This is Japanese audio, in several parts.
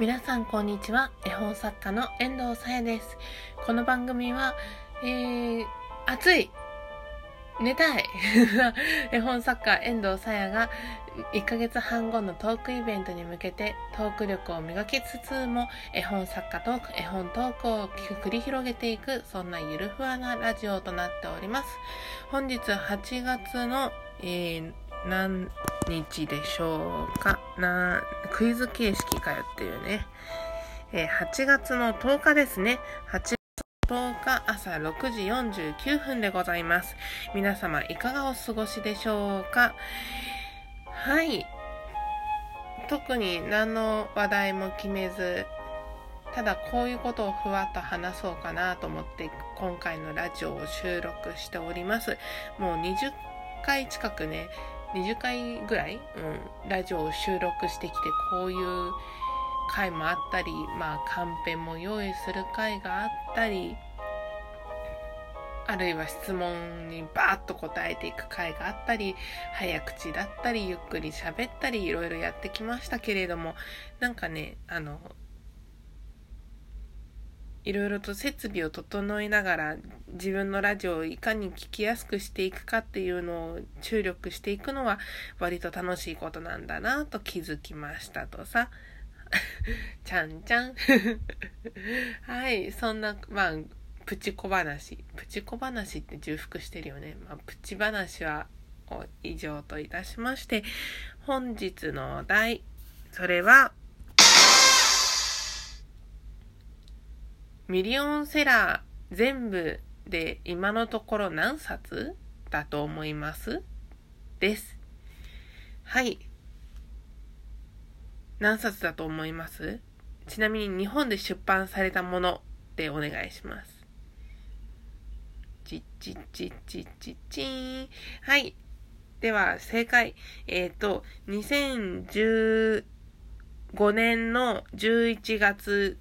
皆さんこんにちは。絵本作家の遠藤さやです。この番組は、暑い寝たい絵本作家遠藤さやが1ヶ月半後のトークイベントに向けてトーク力を磨きつつも絵本作家トーク、絵本トークを繰り広げていく、そんなゆるふわなラジオとなっております。本日8月の、何日でしょうかな、クイズ形式かよっていうね、8月の10日ですね。8月10日朝6時49分でございます。皆様いかがお過ごしでしょうか。はい、特に何の話題も決めず、ただこういうことをふわっと話そうかなと思って今回のラジオを収録しております。もう20回ぐらい、ラジオを収録してきて、こういう回もあったり、カンペも用意する回があったり、あるいは質問にバーッと答えていく回があったり、早口だったり、ゆっくり喋ったり、いろいろやってきましたけれども、なんかね、いろいろと設備を整えながら自分のラジオをいかに聞きやすくしていくかっていうのを注力していくのは割と楽しいことなんだなと気づきましたとさちゃんちゃんはい、そんなプチ小話って重複してるよね。プチ話は以上といたしまして、本日のお題、それはミリオンセラー全部で今のところ何冊だと思いますです。はい。何冊だと思います？ちなみに日本で出版されたものでお願いします。ちっちっちっちっちっちーん。はい。では正解。2015年の11月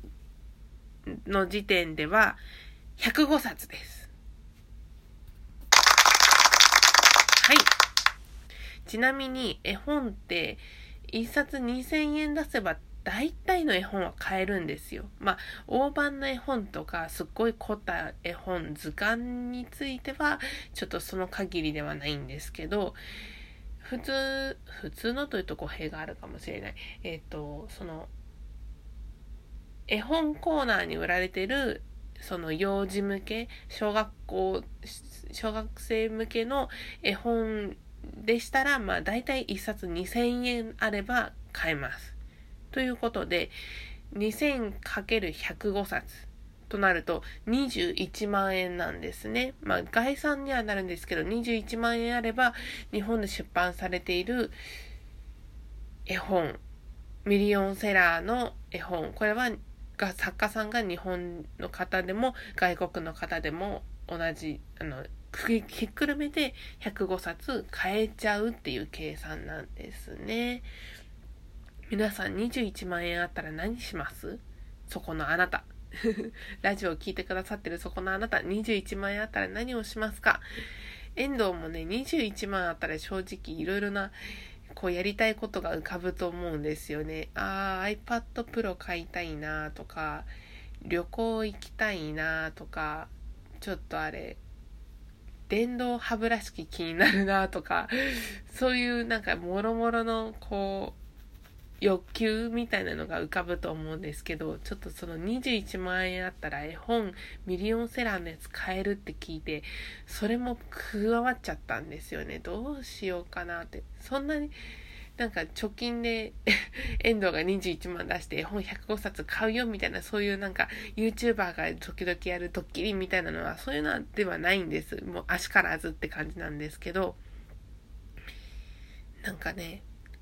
の時点では105冊です。はい。ちなみに絵本って1冊2000円出せば大体の絵本は買えるんですよ。大判の絵本とかすっごい凝った絵本、図鑑についてはちょっとその限りではないんですけど、普通のというと語弊があるかもしれない。その絵本コーナーに売られてるその幼児向け、小学生向けの絵本でしたら、だいたい1冊2000円あれば買えます。ということで、2000×105 冊となると21万円なんですね。概算にはなるんですけど、21万円あれば日本で出版されている絵本、ミリオンセラーの絵本、これは作家さんが日本の方でも外国の方でも同じひっくるめて105冊買えちゃうっていう計算なんですね。皆さん21万円あったら何します？そこのあなたラジオを聞いてくださってるそこのあなた、21万円あったら何をしますか？遠藤もね、21万あったら正直いろいろなやりたいことが浮かぶと思うんですよね。iPad Pro 買いたいなとか、旅行行きたいなとか、ちょっと電動歯ブラシ機気になるなとか、そういうもろもろの欲求みたいなのが浮かぶと思うんですけど、ちょっとその21万円あったら絵本ミリオンセラーのやつ買えるって聞いて、それも加わっちゃったんですよね。どうしようかなって。そんなに貯金で遠藤が21万出して絵本105冊買うよみたいな、そういうYouTuber が時々やるドッキリみたいなのは、そういうのではないんです。もう足からずって感じなんですけど、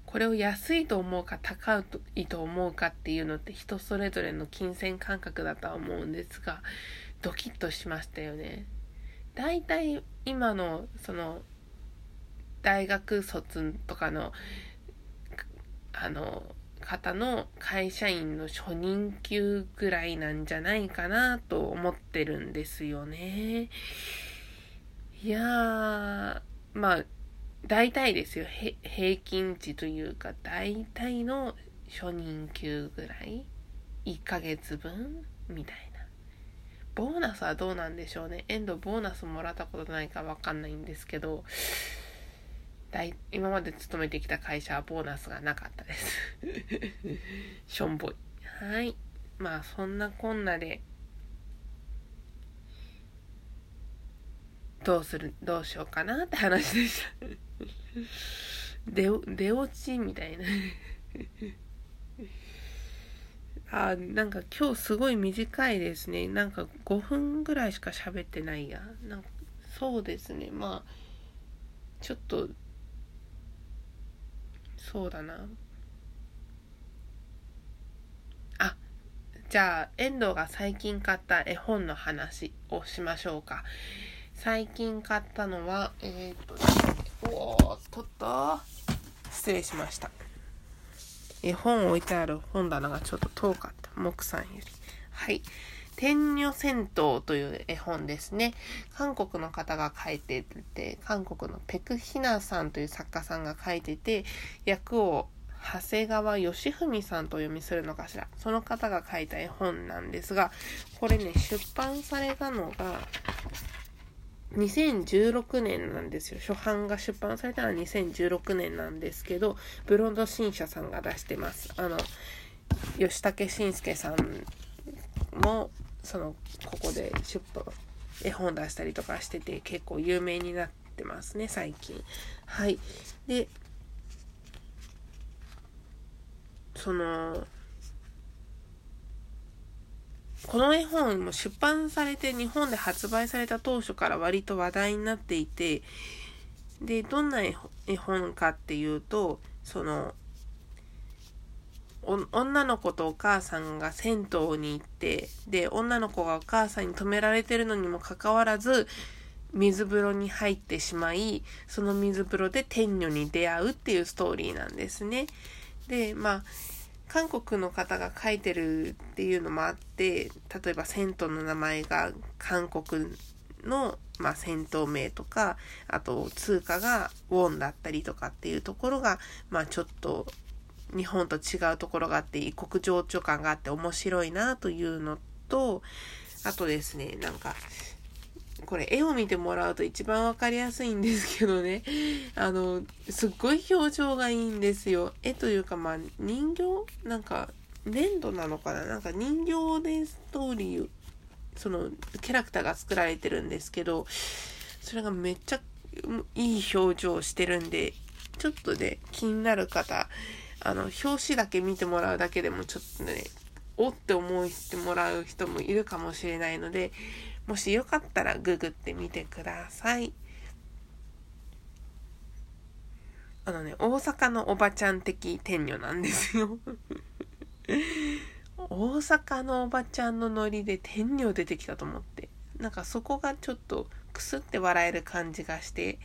これを安いと思うか高いと思うかっていうのって人それぞれの金銭感覚だとは思うんですが、ドキッとしましたよね。だいたい今の大学卒とかの方の会社員の初任給ぐらいなんじゃないかなと思ってるんですよね。いやー、大体ですよ。平均値というか、大体の初任給ぐらい1ヶ月分みたいな。ボーナスはどうなんでしょうね。遠藤ボーナスもらったことないか分かんないんですけど、今まで勤めてきた会社はボーナスがなかったですしょんぼい。はい、まあそんなこんなでどうしようかなって話でした出落ちみたいなあ、なんか今日すごい短いですね。なんか5分ぐらいしか喋ってないや。なんかそうですね。まあちょっとそうだな。あ、じゃあ遠藤が最近買った絵本の話をしましょうか。最近買ったのは失礼しました。絵本置いてある本棚がちょっと遠かった。木さんより。はい。天女戦闘という絵本ですね。韓国の方が書いてて、韓国のペクヒナさんという作家さんが書いてて、役を長谷川義文さんとお読みするのかしら。その方が書いた絵本なんですが、これね、出版されたのが、2016年なんですよ。初版が出版されたのは2016年なんですけど、ブロンド新社さんが出してます。吉武信介さんもここで出版絵本出したりとかしてて、結構有名になってますね最近。はい。で、この絵本も出版されて、日本で発売された当初から割と話題になっていて、で、どんな絵本かっていうと、女の子とお母さんが銭湯に行って、で、女の子がお母さんに止められてるのにもかかわらず、水風呂に入ってしまい、その水風呂で天女に出会うっていうストーリーなんですね。で、まあ、韓国の方が書いてるっていうのもあって、例えば銭湯の名前が韓国の、銭湯名とか、あと通貨がウォンだったりとかっていうところが、ちょっと日本と違うところがあって、異国情緒感があって面白いなというのと、あとですね、なんかこれ絵を見てもらうと一番わかりやすいんですけどね、すっごい表情がいいんですよ。絵というか、人形、なんか粘土なのかな、なんか人形でストーリー、キャラクターが作られてるんですけど、それがめっちゃいい表情してるんで、ちょっとね、気になる方、表紙だけ見てもらうだけでもちょっとね、おって思ってもらう人もいるかもしれないので、もしよかったらググってみてください。大阪のおばちゃん的天女なんですよ大阪のおばちゃんのノリで天女出てきたと思って、なんかそこがちょっとくすって笑える感じがして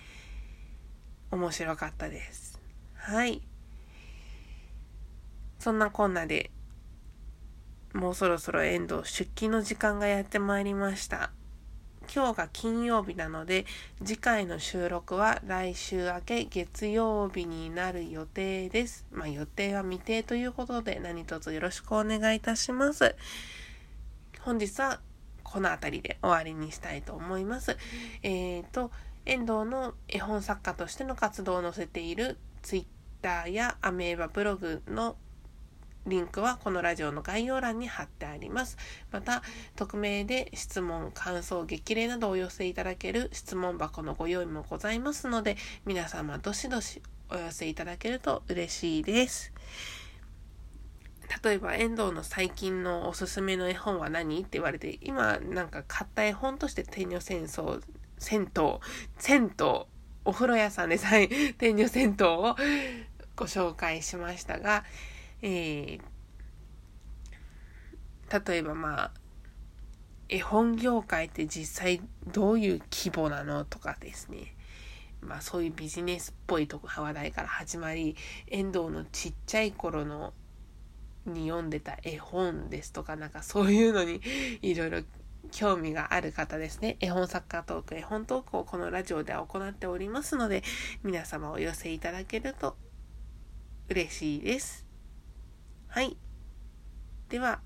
面白かったです。はい。そんなこんなで、もうそろそろ遠藤出勤の時間がやってまいりました。今日が金曜日なので、次回の収録は来週明け月曜日になる予定です。予定は未定ということで、何卒よろしくお願いいたします。本日はこの辺りで終わりにしたいと思います。遠藤の絵本作家としての活動を載せている Twitter やアメーバブログのリンクはこのラジオの概要欄に貼ってあります。また、匿名で質問、感想、激励などをお寄せいただける質問箱のご用意もございますので、皆様どしどしお寄せいただけると嬉しいです。例えば、遠藤の最近のおすすめの絵本は何って言われて、今なんか買った絵本として天女戦争、銭湯、お風呂屋さんでさえ天女戦闘をご紹介しましたが、例えば絵本業界って実際どういう規模なのとかですね、そういうビジネスっぽい話題から始まり、遠藤のちっちゃい頃に読んでた絵本ですとか、なんかそういうのにいろいろ興味がある方ですね、絵本作家トーク、絵本トークをこのラジオでは行っておりますので、皆様お寄せいただけると嬉しいです。はい。では。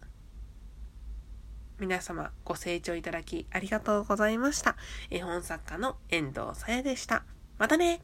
皆様ご清聴いただきありがとうございました。絵本作家の遠藤さやでした。またね。